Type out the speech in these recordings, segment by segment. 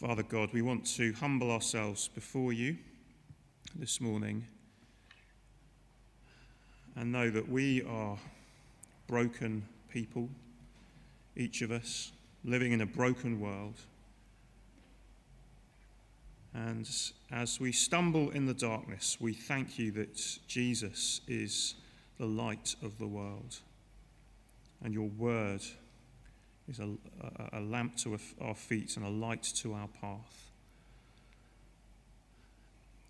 Father God, we want to humble ourselves before you this morning and know that we are broken people, each of us, living in a broken world. And as we stumble in the darkness, we thank you that Jesus is the light of the world. And your word is a lamp to our feet and a light to our path.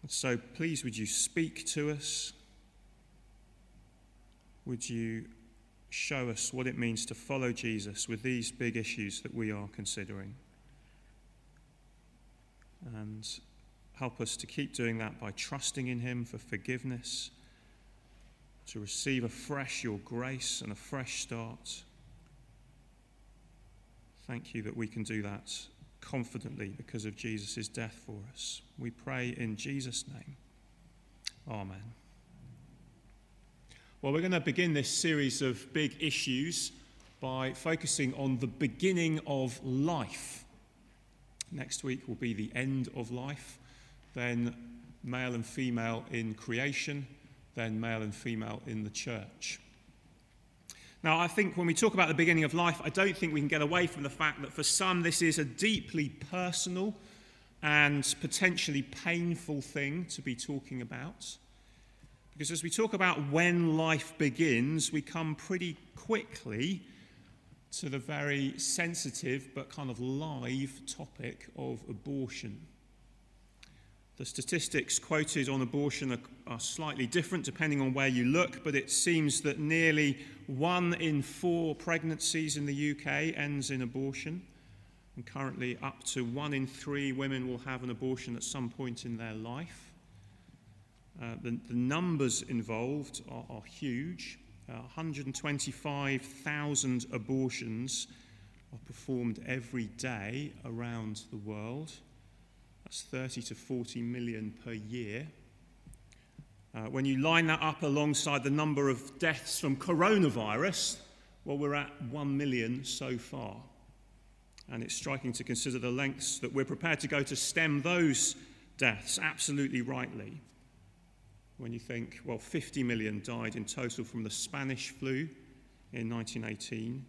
And so please, would you speak to us? Would you show us what it means to follow Jesus with these big issues that we are considering? And help us to keep doing that by trusting in him for forgiveness, to receive afresh your grace and a fresh start. Thank you that we can do that confidently because of Jesus' death for us. We pray in Jesus' name. Amen. Well, we're going to begin this series of big issues by focusing on the beginning of life. Next week will be the end of life, then male and female in creation, then male and female in the church. Now, I think when we talk about the beginning of life, I don't think we can get away from the fact that for some this is a deeply personal and potentially painful thing to be talking about. Because as we talk about when life begins, we come pretty quickly to the very sensitive but kind of live topic of abortion. The statistics quoted on abortion are slightly different depending on where you look, but it seems that nearly 1 in 4 pregnancies in the UK ends in abortion, and currently up to 1 in 3 women will have an abortion at some point in their life. The numbers involved are huge. 125,000 abortions are performed every day around the world. That's 30 to 40 million per year. When you line that up alongside the number of deaths from coronavirus, well, we're at 1 million so far. And it's striking to consider the lengths that we're prepared to go to stem those deaths, absolutely rightly. When you think, well, 50 million died in total from the Spanish flu in 1918,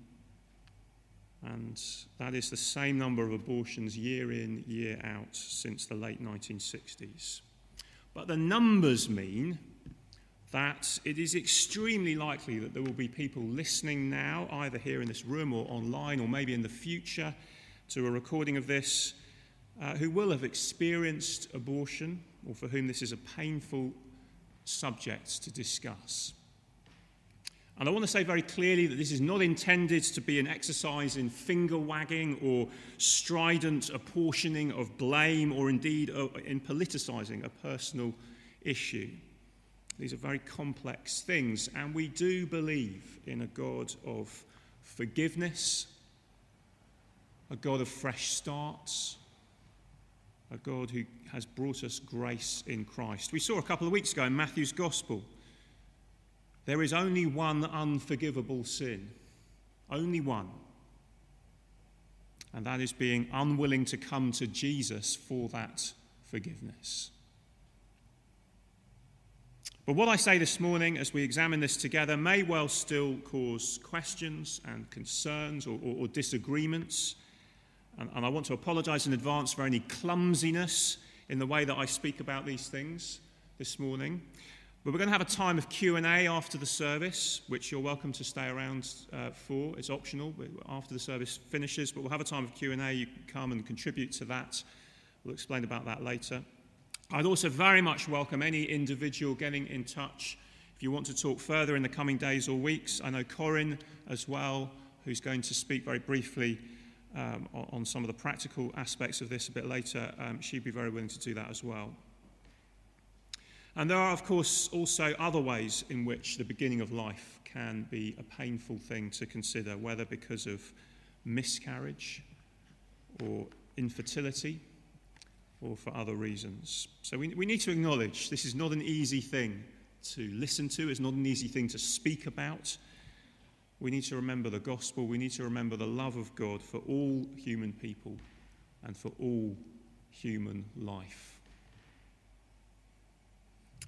and that is the same number of abortions year in, year out since the late 1960s. But the numbers mean that it is extremely likely that there will be people listening now, either here in this room or online, or maybe in the future, to a recording of this, who will have experienced abortion, or for whom this is a painful subjects to discuss. And I want to say very clearly that this is not intended to be an exercise in finger wagging or strident apportioning of blame, or indeed in politicizing a personal issue. These are very complex things, and we do believe in a God of forgiveness, a God of fresh starts, a God who has brought us grace in Christ. We saw a couple of weeks ago in Matthew's Gospel, there is only one unforgivable sin. Only one. And that is being unwilling to come to Jesus for that forgiveness. But what I say this morning as we examine this together may well still cause questions and concerns or disagreements. And I want to apologise in advance for any clumsiness in the way that I speak about these things this morning. But we're going to have a time of Q&A after the service, which you're welcome to stay around for. It's optional after the service finishes, but we'll have a time of Q&A. You can come and contribute to that. We'll explain about that later. I'd also very much welcome any individual getting in touch if you want to talk further in the coming days or weeks. I know Corinne as well, who's going to speak very briefly on some of the practical aspects of this a bit later. She'd be very willing to do that as well. And there are, of course, also other ways in which the beginning of life can be a painful thing to consider, whether because of miscarriage or infertility or for other reasons. So we need to acknowledge this is not an easy thing to listen to. It's not an easy thing to speak about. We need to remember the gospel. We need to remember the love of God for all human people and for all human life.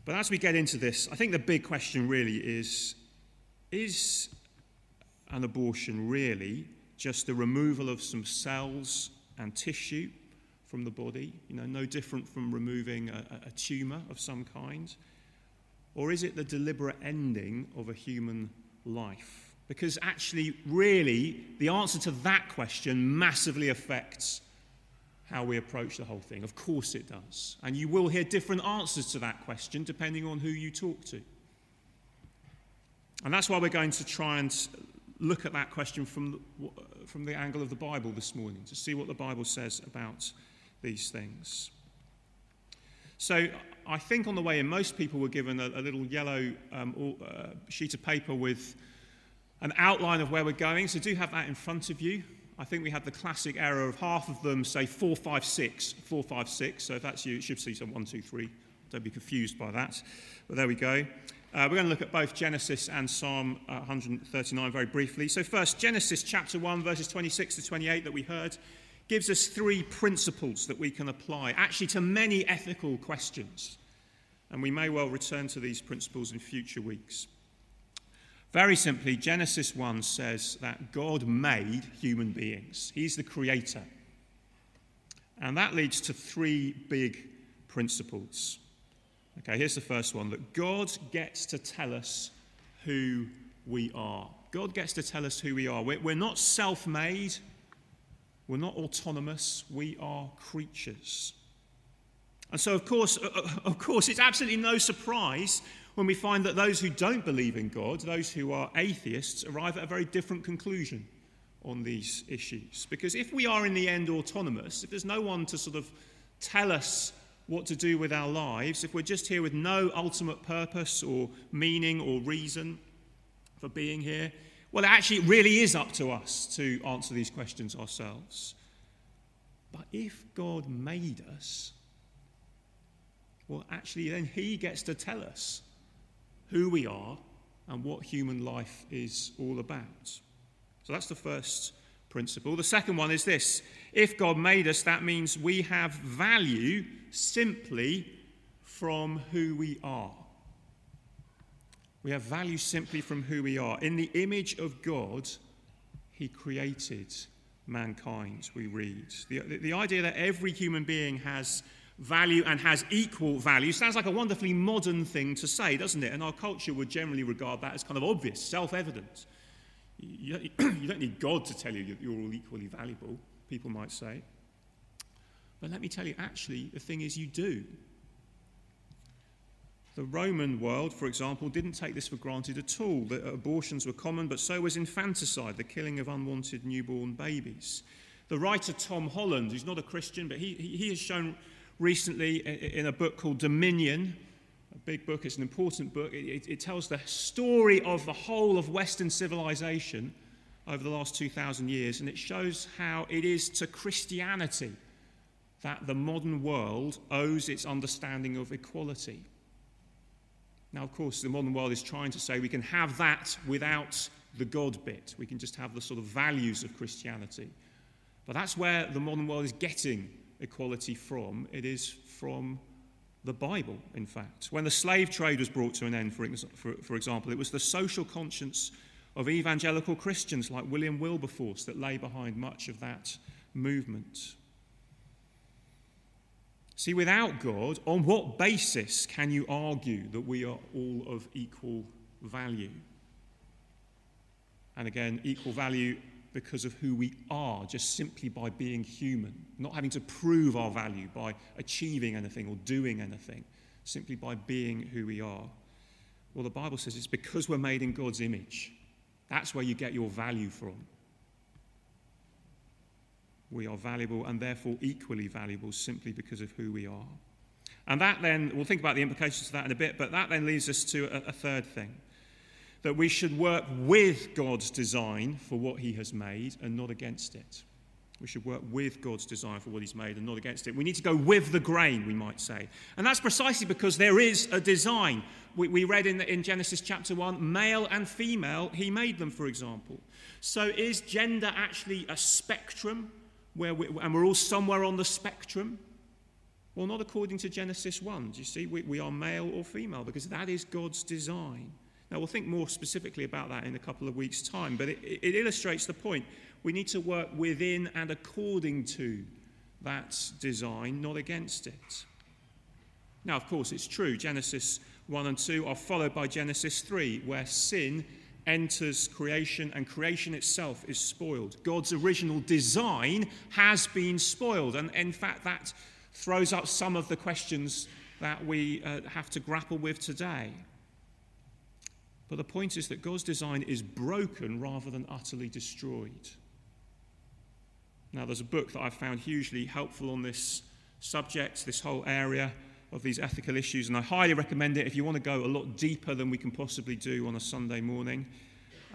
But as we get into this, I think the big question really is an abortion really just the removal of some cells and tissue from the body, no different from removing a tumour of some kind? Or is it the deliberate ending of a human life? Because actually, really, the answer to that question massively affects how we approach the whole thing. Of course it does. And you will hear different answers to that question depending on who you talk to. And that's why we're going to try and look at that question from the angle of the Bible this morning, to see what the Bible says about these things. So I think on the way in, most people were given a little yellow sheet of paper with an outline of where we're going, so do have that in front of you. I think we had the classic error of half of them say 4, 5, 6, 4, 5, 6, so if that's you, it should see some 1, 2, 3. Don't be confused by that, but there we go. We're going to look at both Genesis and Psalm 139 very briefly. So first, Genesis chapter 1, verses 26 to 28 that we heard, gives us three principles that we can apply, actually to many ethical questions. And we may well return to these principles in future weeks. Very simply, Genesis 1 says that God made human beings. He's the creator. And that leads to three big principles. Okay, here's the first one, that God gets to tell us who we are. God gets to tell us who we are. We're not self-made. We're not autonomous. We are creatures. And so, of course, it's absolutely no surprise when we find that those who don't believe in God, those who are atheists, arrive at a very different conclusion on these issues. Because if we are in the end autonomous, if there's no one to sort of tell us what to do with our lives, if we're just here with no ultimate purpose or meaning or reason for being here, well, actually, it really is up to us to answer these questions ourselves. But if God made us, well, actually, then he gets to tell us who we are and what human life is all about. So that's the first principle. The second one is this. If God made us, that means we have value simply from who we are. We have value simply from who we are. In the image of God, he created mankind, we read. The idea that every human being has value and has equal value sounds like a wonderfully modern thing to say, doesn't it? And our culture would generally regard that as kind of obvious, self-evident. You don't need God to tell you you're all equally valuable, people might say. But let me tell you, actually, the thing is you do. The Roman world, for example, didn't take this for granted at all. The abortions were common, but so was infanticide, the killing of unwanted newborn babies. The writer Tom Holland, who's not a Christian, but he has shown recently in a book called Dominion, a big book, it's an important book. It tells the story of the whole of Western civilization over the last 2,000 years, and it shows how it is to Christianity that the modern world owes its understanding of equality. Now, of course, the modern world is trying to say we can have that without the God bit. We can just have the sort of values of Christianity. But that's where the modern world is getting equality from. It is from the Bible, in fact. When the slave trade was brought to an end, for example, it was the social conscience of evangelical Christians like William Wilberforce that lay behind much of that movement. See, without God, on what basis can you argue that we are all of equal value? And again, equal value because of who we are, just simply by being human, not having to prove our value by achieving anything or doing anything, simply by being who we are. Well, the Bible says it's because we're made in God's image. That's where you get your value from. We are valuable and therefore equally valuable simply because of who we are. And that then, we'll think about the implications of that in a bit, but that then leads us to a third thing, that we should work with God's design for what he has made and not against it. We should work with God's design for what he's made and not against it. We need to go with the grain, we might say. And that's precisely because there is a design. We read in Genesis chapter 1, male and female, he made them, for example. So is gender actually a spectrum and we're all somewhere on the spectrum? Well, not according to Genesis 1. Do you see? We are male or female, because that is God's design. Now, we'll think more specifically about that in a couple of weeks' time, but it illustrates the point. We need to work within and according to that design, not against it. Now, of course, it's true. Genesis 1 and 2 are followed by Genesis 3, where sin enters creation and creation itself is spoiled. God's original design has been spoiled, and in fact, that throws up some of the questions that we have to grapple with today. But the point is that God's design is broken rather than utterly destroyed. Now, there's a book that I've found hugely helpful on this subject, this whole area of these ethical issues, and I highly recommend it if you want to go a lot deeper than we can possibly do on a Sunday morning.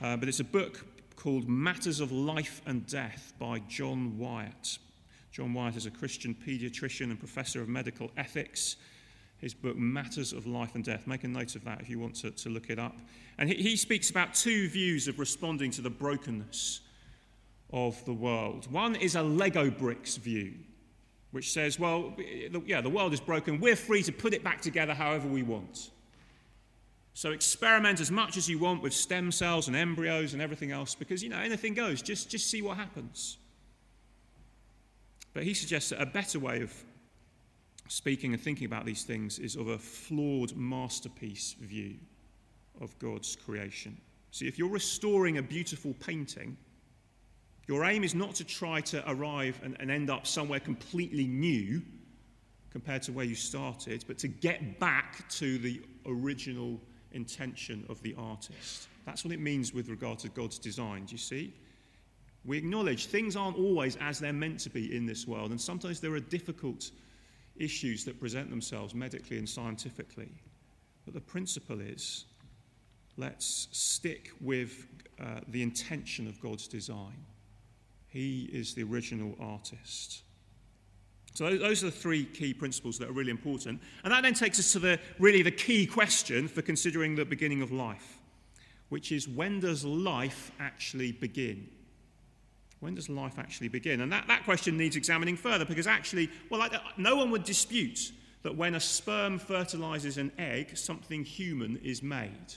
But it's a book called Matters of Life and Death by John Wyatt. John Wyatt is a Christian paediatrician and professor of medical ethics. His book, Matters of Life and Death. Make a note of that if you want to look it up. And he speaks about two views of responding to the brokenness of the world. One is a Lego bricks view, which says, well, yeah, the world is broken. We're free to put it back together however we want. So experiment as much as you want with stem cells and embryos and everything else, because, you know, anything goes. Just see what happens. But he suggests that a better way of speaking and thinking about these things is of a flawed masterpiece view of God's creation. See, if you're restoring a beautiful painting, your aim is not to try to arrive and end up somewhere completely new compared to where you started, but to get back to the original intention of the artist. That's what it means with regard to God's design, do you see? We acknowledge things aren't always as they're meant to be in this world, and sometimes there are difficult issues that present themselves medically and scientifically. But the principle is, let's stick with the intention of God's design. He is the original artist. So those are the three key principles that are really important. And that then takes us to the key question for considering the beginning of life, which is, when does life actually begin? When does life actually begin? And that question needs examining further, because actually, no one would dispute that when a sperm fertilizes an egg, something human is made.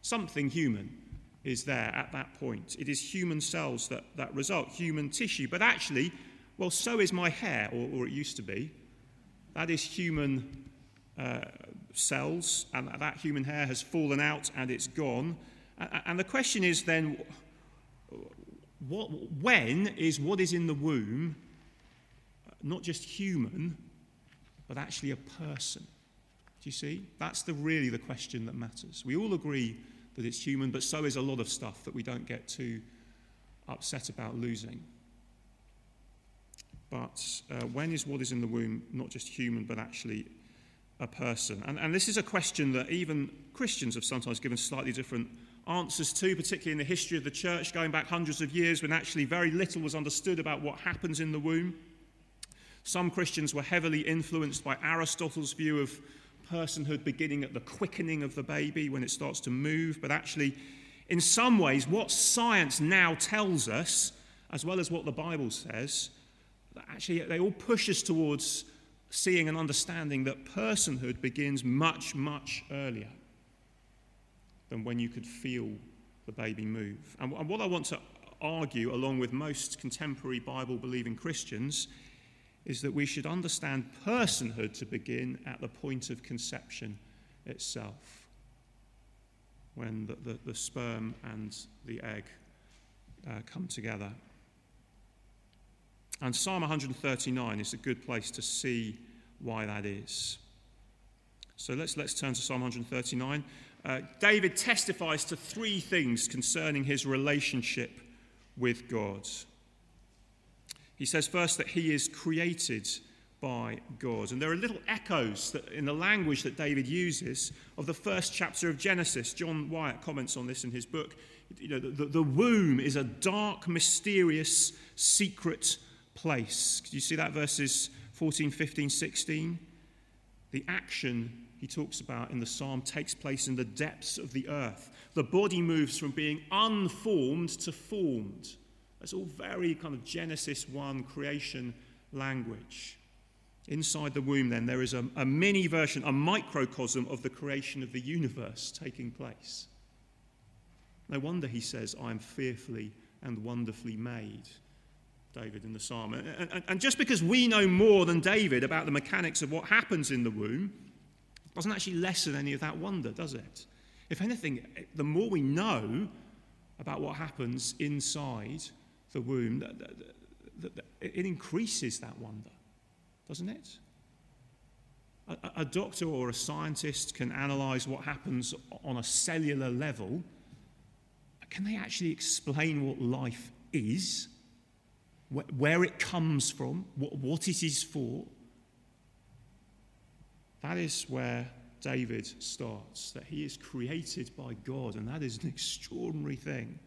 Something human is there at that point. It is human cells that result, human tissue. But actually, well, so is my hair, or it used to be. That is human cells, and that human hair has fallen out and it's gone. And the question is then, when is what is in the womb not just human, but actually a person? Do you see? That's really the question that matters. We all agree that it's human, but so is a lot of stuff that we don't get too upset about losing. But when is what is in the womb not just human, but actually a person? And this is a question that even Christians have sometimes given slightly different answers to, particularly in the history of the church, going back hundreds of years when actually very little was understood about what happens in the womb. Some Christians were heavily influenced by Aristotle's view of personhood beginning at the quickening of the baby when it starts to move, but actually in some ways what science now tells us, as well as what the Bible says, that actually they all push us towards seeing and understanding that personhood begins much, much earlier than when you could feel the baby move. And what I want to argue, along with most contemporary Bible-believing Christians, is that we should understand personhood to begin at the point of conception itself, when the sperm and the egg come together. And Psalm 139 is a good place to see why that is. So let's turn to Psalm 139. David testifies to three things concerning his relationship with God. He says first that he is created by God. And there are little echoes that, in the language that David uses, of the first chapter of Genesis. John Wyatt comments on this in his book. You know, the womb is a dark, mysterious, secret place. Do you see that? Verses 14, 15, 16. The action he talks about in the psalm takes place in the depths of the earth. The body moves from being unformed to formed, That's all very kind of Genesis 1 creation language. Inside the womb, then, there is a mini version, a microcosm of the creation of the universe taking place. No wonder he says, I am fearfully and wonderfully made, David in the psalm. And just because we know more than David about the mechanics of what happens in the womb, doesn't actually lessen any of that wonder, does it? If anything, the more we know about what happens inside the womb, it increases that wonder, doesn't it? A doctor or a scientist can analyse what happens on a cellular level, but can they actually explain what life is, where it comes from, what it is for? That is where David starts, that he is created by God, and that is an extraordinary thing.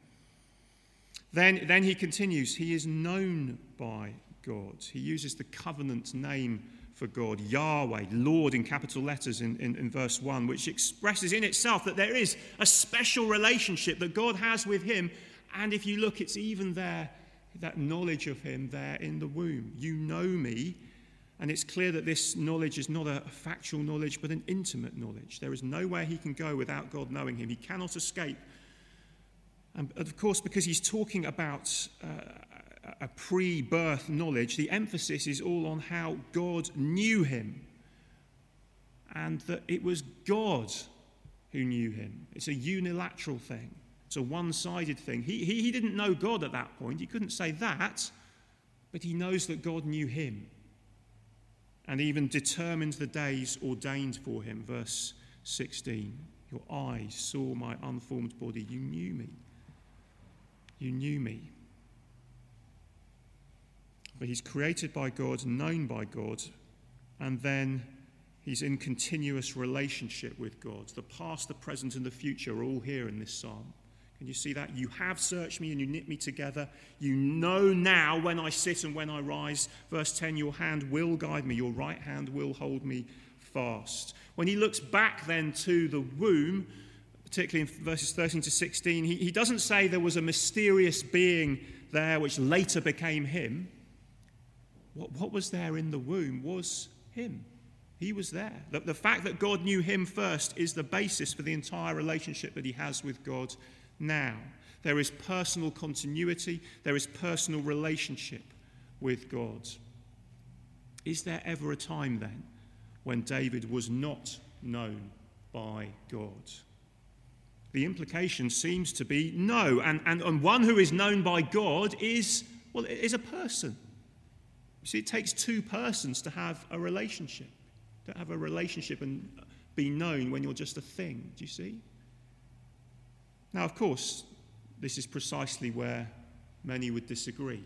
Then he continues, he is known by God. He uses the covenant name for God, Yahweh, Lord in capital letters in verse 1, which expresses in itself that there is a special relationship that God has with him, and if you look, it's even there, that knowledge of him there in the womb. You know me. And it's clear that this knowledge is not a factual knowledge, but an intimate knowledge. There is nowhere he can go without God knowing him. He cannot escape. And of course, because he's talking about a pre-birth knowledge, the emphasis is all on how God knew him, and that it was God who knew him. It's a unilateral thing. It's a one-sided thing. He didn't know God at that point. He couldn't say that, but he knows that God knew him, and even determined the days ordained for him. Verse 16, your eyes saw my unformed body. You knew me. You knew me. But he's created by God, known by God, and then he's in continuous relationship with God. The past, the present, and the future are all here in this psalm. Can you see that? You have searched me and you knit me together. You know now when I sit and when I rise. Verse 10, your hand will guide me. Your right hand will hold me fast. When he looks back then to the womb, particularly in verses 13 to 16, he doesn't say there was a mysterious being there which later became him. What was there in the womb was him. He was there. The fact that God knew him first is the basis for the entire relationship that he has with God now. There is personal continuity, there is personal relationship with God. Is there ever a time then when David was not known by God? The implication seems to be no, and one who is known by God is a person. You see, it takes two persons to have a relationship. You don't have a relationship and be known when you're just a thing, do you see? Now, of course, this is precisely where many would disagree.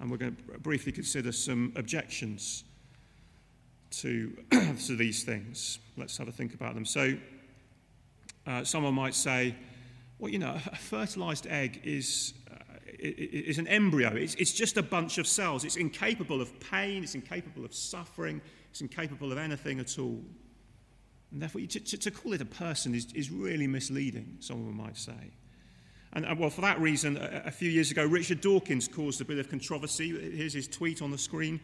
And we're going to briefly consider some objections to these things. Let's have a think about them. So, someone might say, well, you know, a fertilised egg is an embryo. It's just a bunch of cells. It's incapable of pain. It's incapable of suffering. It's incapable of anything at all. And therefore, to call it a person is really misleading, someone might say. And well, for that reason, a few years ago, Richard Dawkins caused a bit of controversy. Here's his tweet on the screen,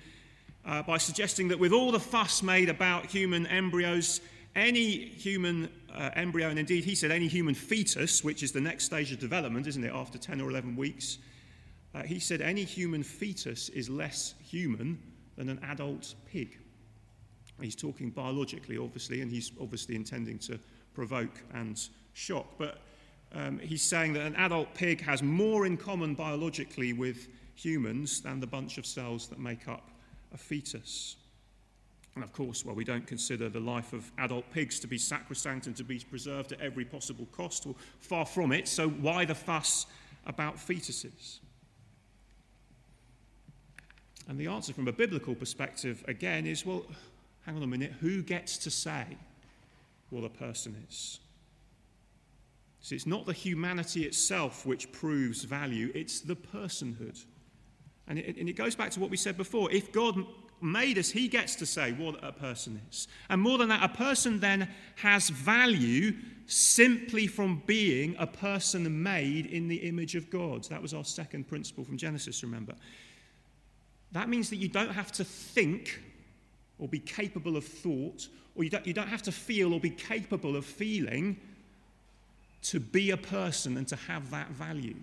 by suggesting that with all the fuss made about human embryos, any human embryo, and indeed he said any human fetus, which is the next stage of development, isn't it, after 10 or 11 weeks, he said any human fetus is less human than an adult pig. He's talking biologically, obviously, and he's obviously intending to provoke and shock. But he's saying that an adult pig has more in common biologically with humans than the bunch of cells that make up a fetus. And of course, well, we don't consider the life of adult pigs to be sacrosanct and to be preserved at every possible cost. Well, far from it, so why the fuss about fetuses? And the answer from a biblical perspective, again, is, well, hang on a minute, who gets to say what a person is? So it's not the humanity itself which proves value, it's the personhood. And it goes back to what we said before. If God made us, he gets to say what a person is. And more than that, a person then has value simply from being a person made in the image of God. That was our second principle from Genesis, remember. That means that you don't have to think or be capable of thought, or you don't have to feel or be capable of feeling to be a person and to have that value.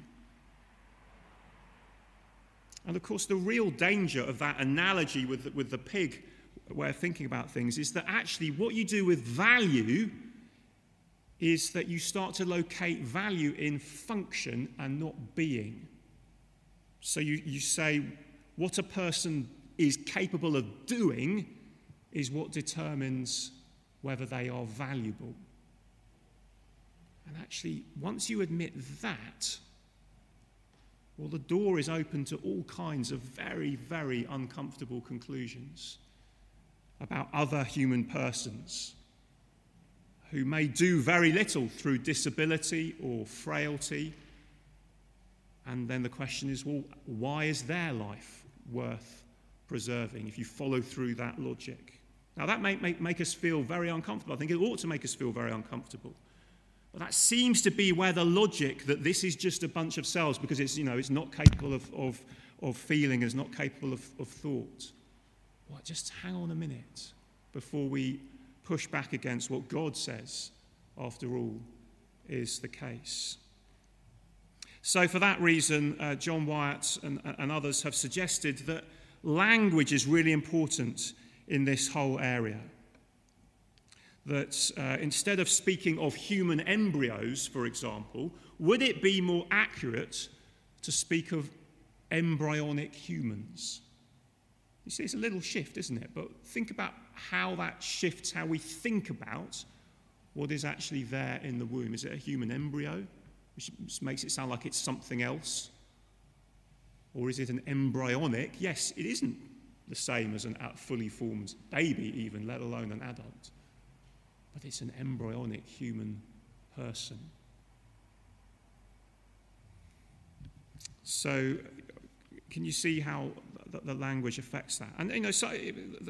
And of course, the real danger of that analogy with the pig way of thinking about things is that actually what you do with value is that you start to locate value in function and not being. So you say what a person is capable of doing is what determines whether they are valuable. And actually, once you admit that, well, the door is open to all kinds of very, very uncomfortable conclusions about other human persons who may do very little through disability or frailty. And then the question is, well, why is their life worth preserving if you follow through that logic? Now, that may make us feel very uncomfortable. I think it ought to make us feel very uncomfortable. But that seems to be where the logic that this is just a bunch of cells because it's, you know, it's not capable of feeling, it's not capable of thought. Well, just hang on a minute before we push back against what God says, after all, is the case. So for that reason, John Wyatt and others have suggested that language is really important in this whole area. That instead of speaking of human embryos, for example, would it be more accurate to speak of embryonic humans? You see, it's a little shift, isn't it? But think about how that shifts how we think about what is actually there in the womb. Is it a human embryo, which makes it sound like it's something else? Or is it an embryonic? Yes, it isn't the same as a fully formed baby even, let alone an adult. But it's an embryonic human person. So can you see how the language affects that? And, you know, so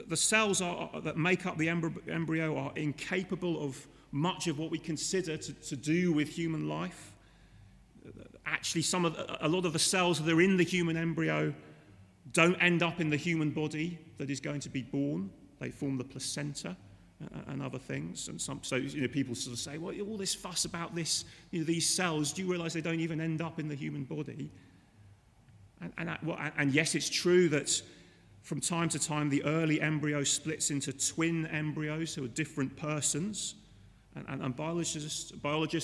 the cells that make up the embryo are incapable of much of what we consider to do with human life. Actually, a lot of the cells that are in the human embryo don't end up in the human body that is going to be born. They form the placenta and other things. And so, you know, people sort of say, well, all this fuss about this, you know, these cells, do you realise they don't even end up in the human body? And yes, it's true that from time to time the early embryo splits into twin embryos who are different persons. And biologists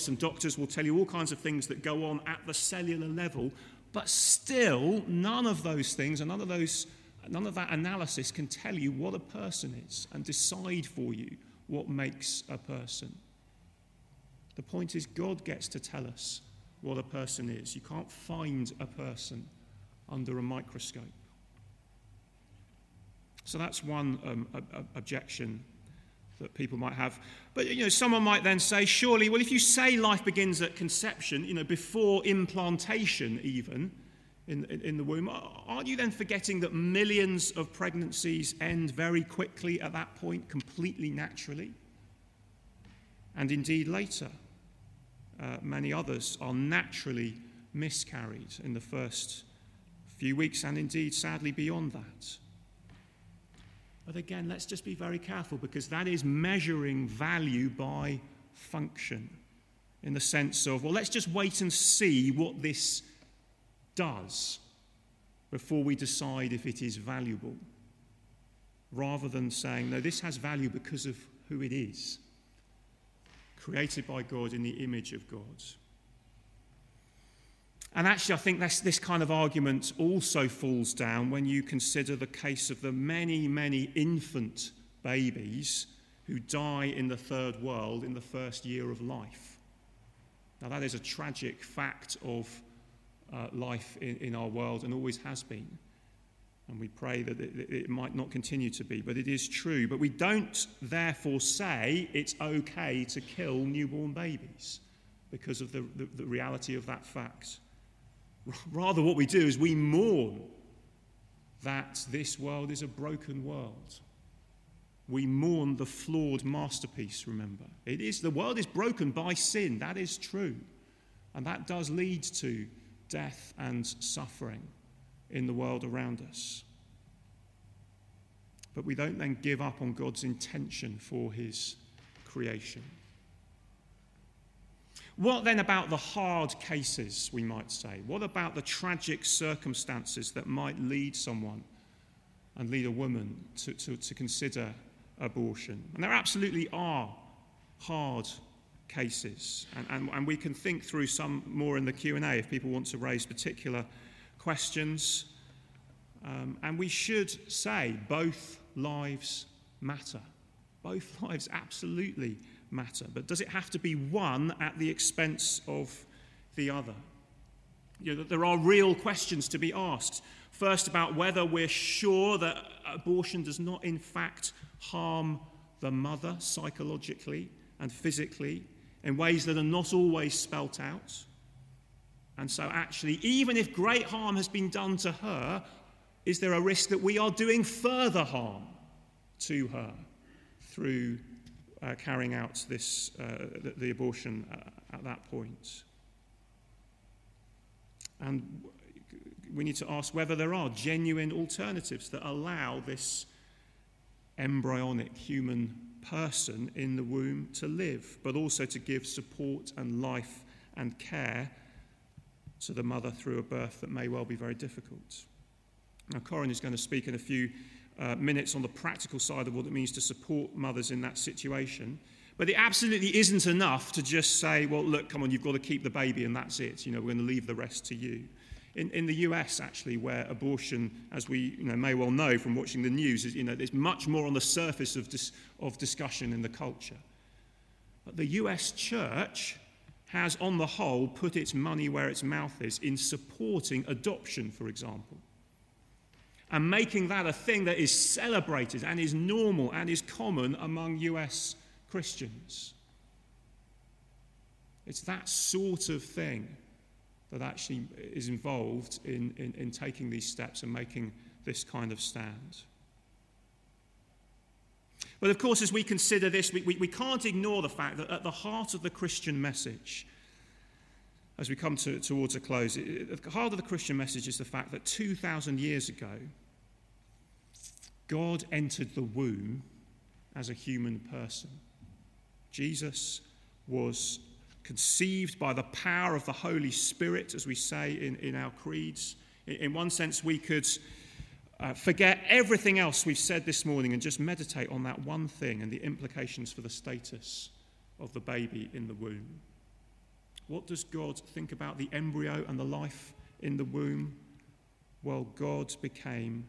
and doctors will tell you all kinds of things that go on at the cellular level, but still none of those things and none of that analysis can tell you what a person is and decide for you what makes a person. The point is, God gets to tell us what a person is. You can't find a person under a microscope. So that's one objection that people might have. But, you know, someone might then say, surely, well, if you say life begins at conception, you know, before implantation even, in the womb, aren't you then forgetting that millions of pregnancies end very quickly at that point, completely naturally? And indeed later, many others are naturally miscarried in the first few weeks and indeed sadly beyond that. But again, let's just be very careful because that is measuring value by function in the sense of, well, let's just wait and see what this does before we decide if it is valuable, rather than saying, no, this has value because of who it is, created by God in the image of God. And actually, I think this kind of argument also falls down when you consider the case of the many, many infant babies who die in the third world in the first year of life. Now, that is a tragic fact of life in our world and always has been, and we pray that it might not continue to be, but it is true. But we don't therefore say it's okay to kill newborn babies because of the reality of that fact. Rather, what we do is we mourn that this world is a broken world. We mourn the flawed masterpiece, remember. It is, the world is broken by sin, that is true. And that does lead to death and suffering in the world around us. But we don't then give up on God's intention for his creation. What then about the hard cases, we might say? What about the tragic circumstances that might lead someone and lead a woman to consider abortion? And there absolutely are hard cases. And we can think through some more in the Q&A if people want to raise particular questions. And we should say both lives matter. Both lives absolutely matter. But does it have to be one at the expense of the other? You know, there are real questions to be asked. First, about whether we're sure that abortion does not in fact harm the mother psychologically and physically in ways that are not always spelt out. And so actually, even if great harm has been done to her, is there a risk that we are doing further harm to her through carrying out this, the abortion at that point? And we need to ask whether there are genuine alternatives that allow this embryonic human person in the womb to live, but also to give support and life and care to the mother through a birth that may well be very difficult. Now, Corinne is going to speak in a few minutes on the practical side of what it means to support mothers in that situation. But it absolutely isn't enough to just say, well, look, come on, you've got to keep the baby and that's it. You know, we're going to leave the rest to you. In the US, actually, where abortion, as we may well know from watching the news, is, there's much more on the surface of discussion in the culture. But the US church has, on the whole, put its money where its mouth is in supporting adoption, for example, and making that a thing that is celebrated and is normal and is common among US Christians. It's that sort of thing that actually is involved in taking these steps and making this kind of stand. But of course, as we consider this, we can't ignore the fact that at the heart of the Christian message, as we come towards a close, at the heart of the Christian message is the fact that 2,000 years ago, God entered the womb as a human person. Jesus was conceived by the power of the Holy Spirit, as we say in our creeds. In one sense, we could forget everything else we've said this morning and just meditate on that one thing and the implications for the status of the baby in the womb. What does God think about the embryo and the life in the womb? Well, God became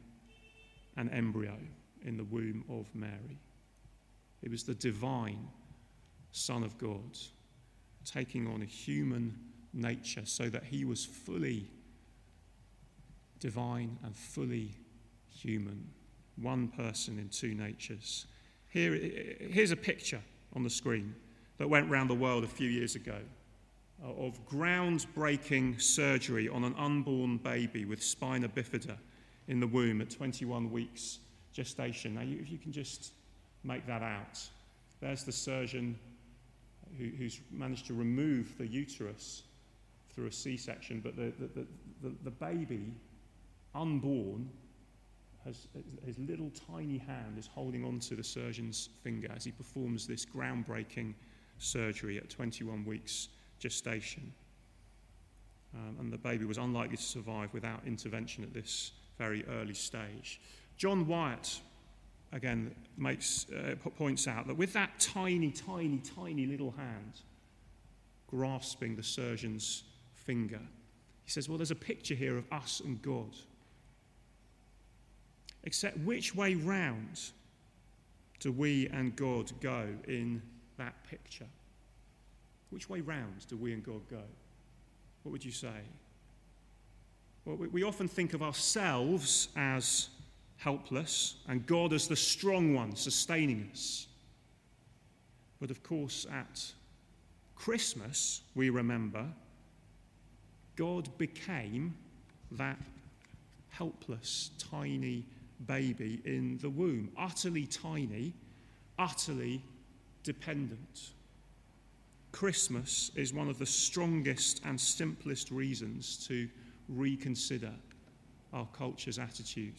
an embryo in the womb of Mary. It was the divine Son of God taking on a human nature so that he was fully divine and fully human. One person in two natures. Here's a picture on the screen that went round the world a few years ago of groundbreaking surgery on an unborn baby with spina bifida in the womb at 21 weeks gestation. Now, if you can just make that out. There's the surgeon who's managed to remove the uterus through a C-section, but the baby, unborn, has his little tiny hand is holding onto the surgeon's finger as he performs this groundbreaking surgery at 21 weeks gestation. And the baby was unlikely to survive without intervention at this very early stage. John Wyatt, again, points out that with that tiny little hand grasping the surgeon's finger, he says, well, there's a picture here of us and God. Except which way round do we and God go in that picture? Which way round do we and God go? What would you say? Well, we often think of ourselves as helpless and God as the strong one sustaining us. But of course, at Christmas, we remember God became that helpless, tiny baby in the womb, utterly tiny, utterly dependent. Christmas is one of the strongest and simplest reasons to reconsider our culture's attitude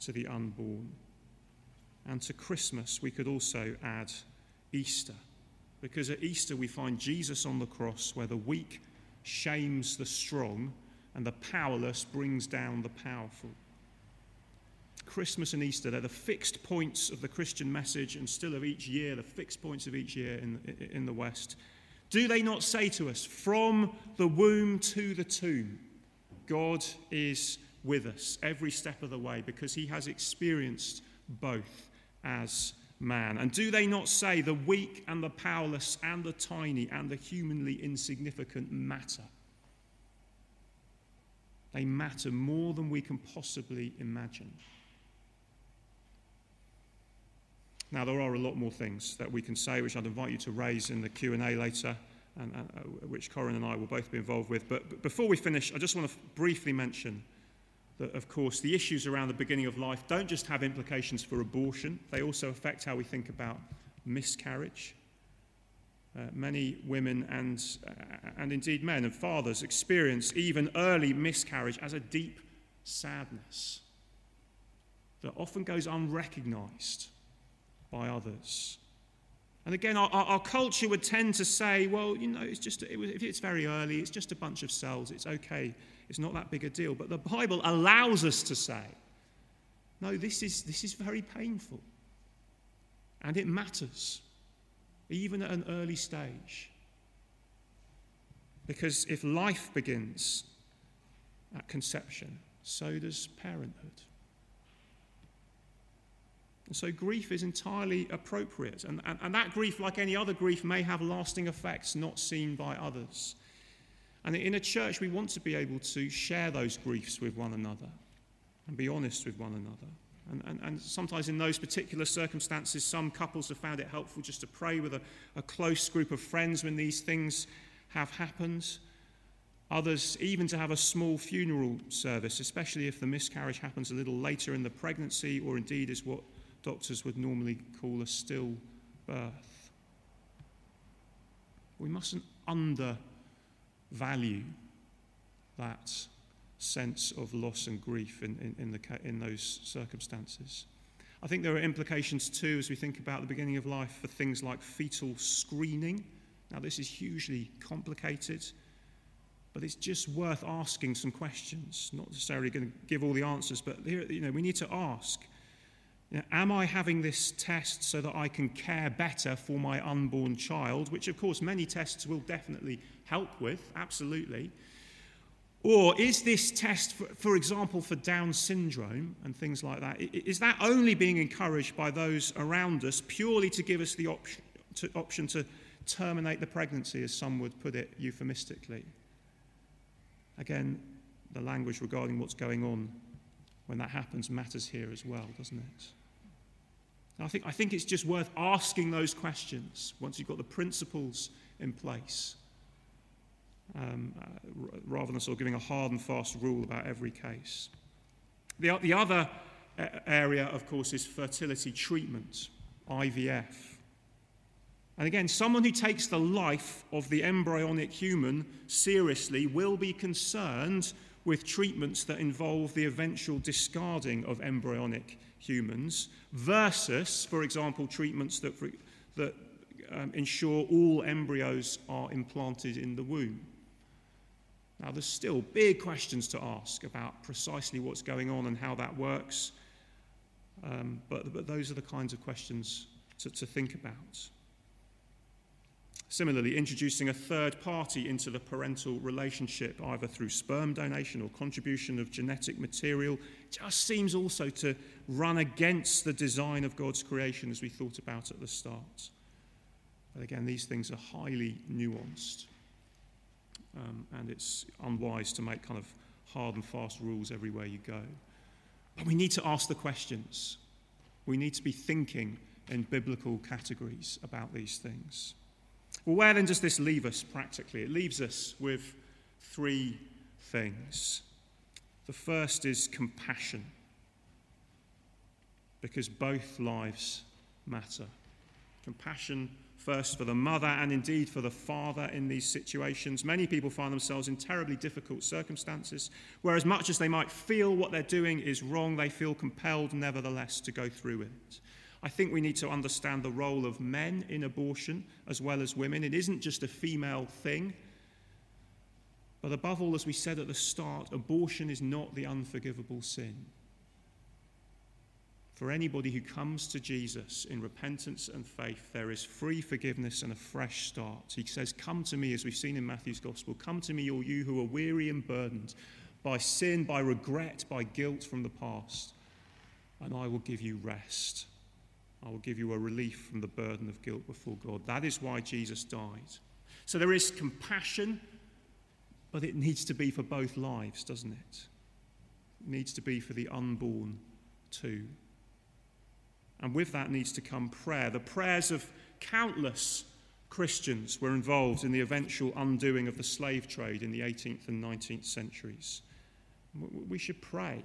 to the unborn. And to Christmas, we could also add Easter, because at Easter we find Jesus on the cross, where the weak shames the strong and the powerless brings down the powerful. Christmas and Easter, they're the fixed points of the Christian message, and still of each year, the fixed points of each year in the West. Do they not say to us, from the womb to the tomb, God is with us every step of the way, because he has experienced both as man? And do they not say the weak and the powerless and the tiny and the humanly insignificant matter? They matter more than we can possibly imagine. Now, there are a lot more things that we can say, which I'd invite you to raise in the Q&A later, and which Corinne and I will both be involved with. But before we finish, I just want to briefly mention that, of course, the issues around the beginning of life don't just have implications for abortion. They also affect how we think about miscarriage. Many women and indeed men and fathers experience even early miscarriage as a deep sadness that often goes unrecognised by others. And again, our culture would tend to say, well, you know, it's very early, it's just a bunch of cells, it's okay, it's not that big a deal. But the Bible allows us to say, no, this is very painful, and it matters, even at an early stage. Because if life begins at conception, so does parenthood. And so grief is entirely appropriate. And that grief, like any other grief, may have lasting effects not seen by others. And in a church, we want to be able to share those griefs with one another and be honest with one another. And sometimes in those particular circumstances, some couples have found it helpful just to pray with a close group of friends when these things have happened. Others, even to have a small funeral service, especially if the miscarriage happens a little later in the pregnancy, or indeed is what doctors would normally call a still birth. We mustn't undervalue that sense of loss and grief in those circumstances. I think there are implications too, as we think about the beginning of life, for things like fetal screening. Now, this is hugely complicated, but it's just worth asking some questions. Not necessarily going to give all the answers, but you know, we need to ask, you know, am I having this test so that I can care better for my unborn child, which of course many tests will definitely help with, absolutely. Or is this test, for example, for Down syndrome and things like that, is that only being encouraged by those around us purely to give us the option to terminate the pregnancy, as some would put it euphemistically? Again, the language regarding what's going on when that happens matters here as well, doesn't it? And I think it's just worth asking those questions once you've got the principles in place. Rather than sort of giving a hard and fast rule about every case. The other area, of course, is fertility treatment, IVF. And again, someone who takes the life of the embryonic human seriously will be concerned with treatments that involve the eventual discarding of embryonic humans versus, for example, treatments that ensure all embryos are implanted in the womb. Now, there's still big questions to ask about precisely what's going on and how that works, but those are the kinds of questions to think about. Similarly, introducing a third party into the parental relationship, either through sperm donation or contribution of genetic material, just seems also to run against the design of God's creation, as we thought about at the start. But again, these things are highly nuanced. And it's unwise to make kind of hard and fast rules everywhere you go. But we need to ask the questions. We need to be thinking in biblical categories about these things. Well, where then does this leave us practically? It leaves us with three things. The first is compassion, because both lives matter. Compassion first for the mother and indeed for the father in these situations. Many people find themselves in terribly difficult circumstances, where as much as they might feel what they're doing is wrong, they feel compelled nevertheless to go through with it. I think we need to understand the role of men in abortion as well as women. It isn't just a female thing. But above all, as we said at the start, abortion is not the unforgivable sin. For anybody who comes to Jesus in repentance and faith, there is free forgiveness and a fresh start. He says, come to me, as we've seen in Matthew's Gospel, come to me, all you who are weary and burdened by sin, by regret, by guilt from the past, and I will give you rest. I will give you a relief from the burden of guilt before God. That is why Jesus died. So there is compassion, but it needs to be for both lives, doesn't it? It needs to be for the unborn too. And with that needs to come prayer. The prayers of countless Christians were involved in the eventual undoing of the slave trade in the 18th and 19th centuries. We should pray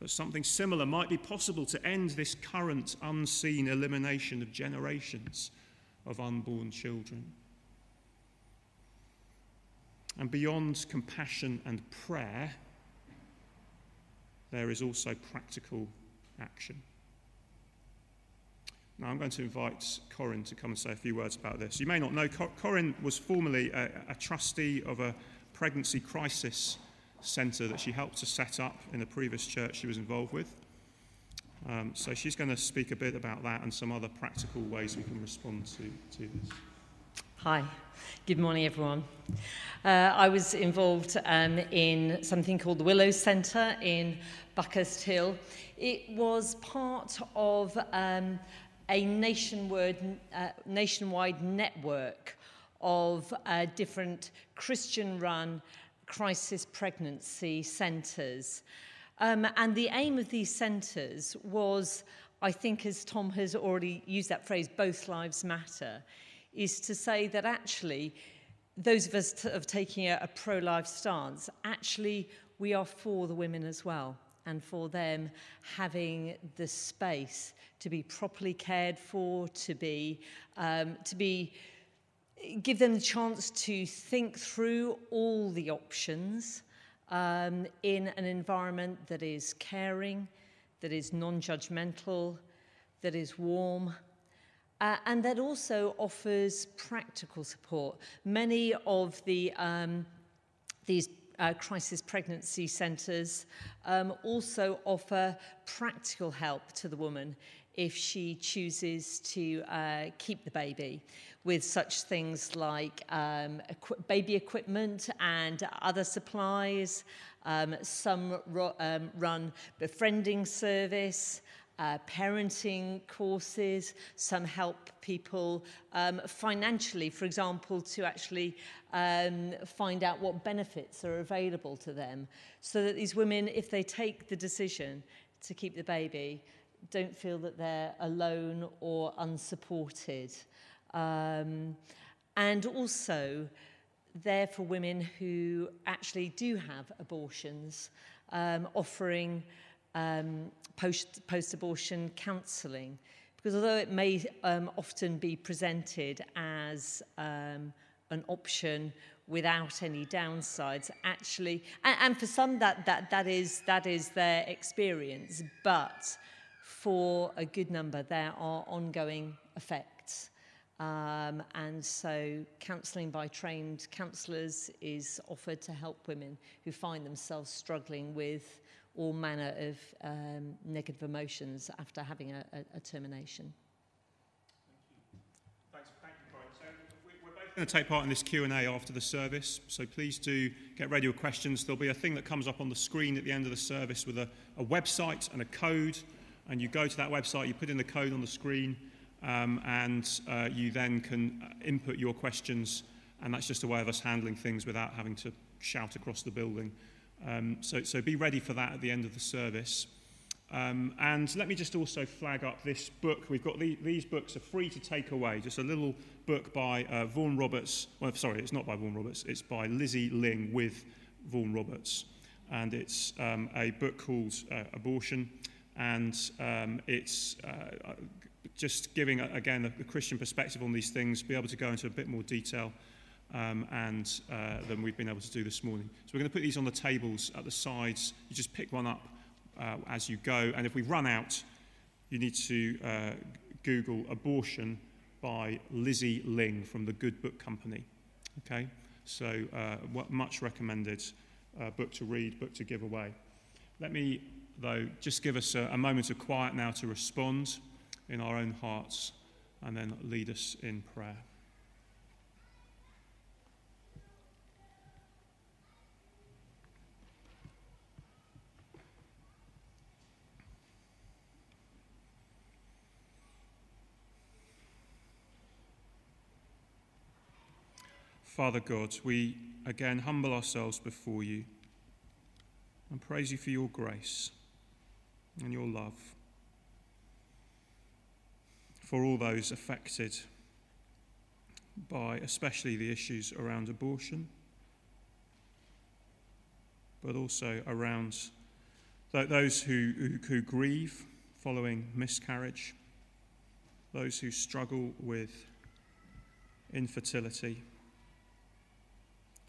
that something similar might be possible to end this current unseen elimination of generations of unborn children. And beyond compassion and prayer, there is also practical action. Now, I'm going to invite Corinne to come and say a few words about this. You may not know, Corinne was formerly a trustee of a pregnancy crisis centre that she helped to set up in the previous church she was involved with. So she's going to speak a bit about that and some other practical ways we can respond to this. Hi, good morning everyone. I was involved in something called the Willow Centre in Buckhurst Hill. It was part of a nationwide network of different Christian-run crisis pregnancy centres. And the aim of these centres was, I think as Tom has already used that phrase, both lives matter, is to say that actually those of us of taking a pro-life stance, actually we are for the women as well, and for them having the space to be properly cared for, to be give them the chance to think through all the options in an environment that is caring, that is non-judgmental, that is warm, and that also offers practical support. Many of the these crisis pregnancy centres also offer practical help to the woman if she chooses to keep the baby, with such things like baby equipment and other supplies. Some run befriending service, parenting courses. Some help people financially, for example, to actually find out what benefits are available to them, so that these women, if they take the decision to keep the baby, don't feel that they're alone or unsupported. And also there for women who actually do have abortions, offering post-abortion counselling. Because although it may often be presented as an option without any downsides, actually, and for some that is their experience, but for a good number, there are ongoing effects. And so counselling by trained counsellors is offered to help women who find themselves struggling with all manner of negative emotions after having a termination. Thank you, Corinne. So we're both going to take part in this Q&A after the service, so please do get ready with questions. There'll be a thing that comes up on the screen at the end of the service with a website and a code. And you go to that website, you put in the code on the screen, and you then can input your questions. And that's just a way of us handling things without having to shout across the building. So be ready for that at the end of the service. And let me just also flag up this book. We've got these books are free to take away. Just a little book by Vaughan Roberts. Well, sorry, it's not by Vaughan Roberts. It's by Lizzie Ling with Vaughan Roberts. and it's a book called Abortion, and it's just giving, again, a Christian perspective on these things, be able to go into a bit more detail than we've been able to do this morning. So we're going to put these on the tables at the sides. You just pick one up as you go, and if we run out, you need to Google Abortion by Lizzie Ling from the Good Book Company. Okay, so much recommended book to read, book to give away. Let me, though, just give us a moment of quiet now to respond in our own hearts and then lead us in prayer. Father God, we again humble ourselves before you and praise you for your grace and your love for all those affected by especially the issues around abortion, but also around those who grieve following miscarriage, those who struggle with infertility,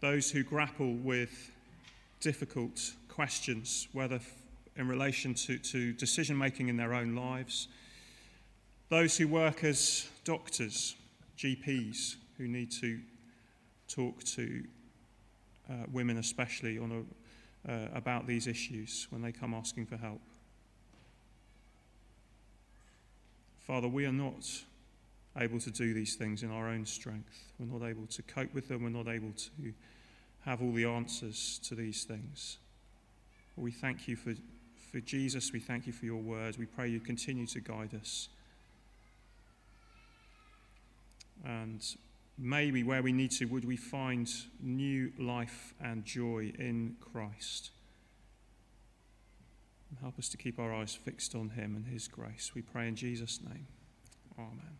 those who grapple with difficult questions, whether in relation to decision-making in their own lives, those who work as doctors, GPs, who need to talk to women especially on about these issues when they come asking for help. Father, we are not able to do these things in our own strength. We're not able to cope with them. We're not able to have all the answers to these things. We thank you for Jesus. We thank you for your word. We pray you continue to guide us. And maybe where we need to, would we find new life and joy in Christ. And help us to keep our eyes fixed on him and his grace. We pray in Jesus' name. Amen.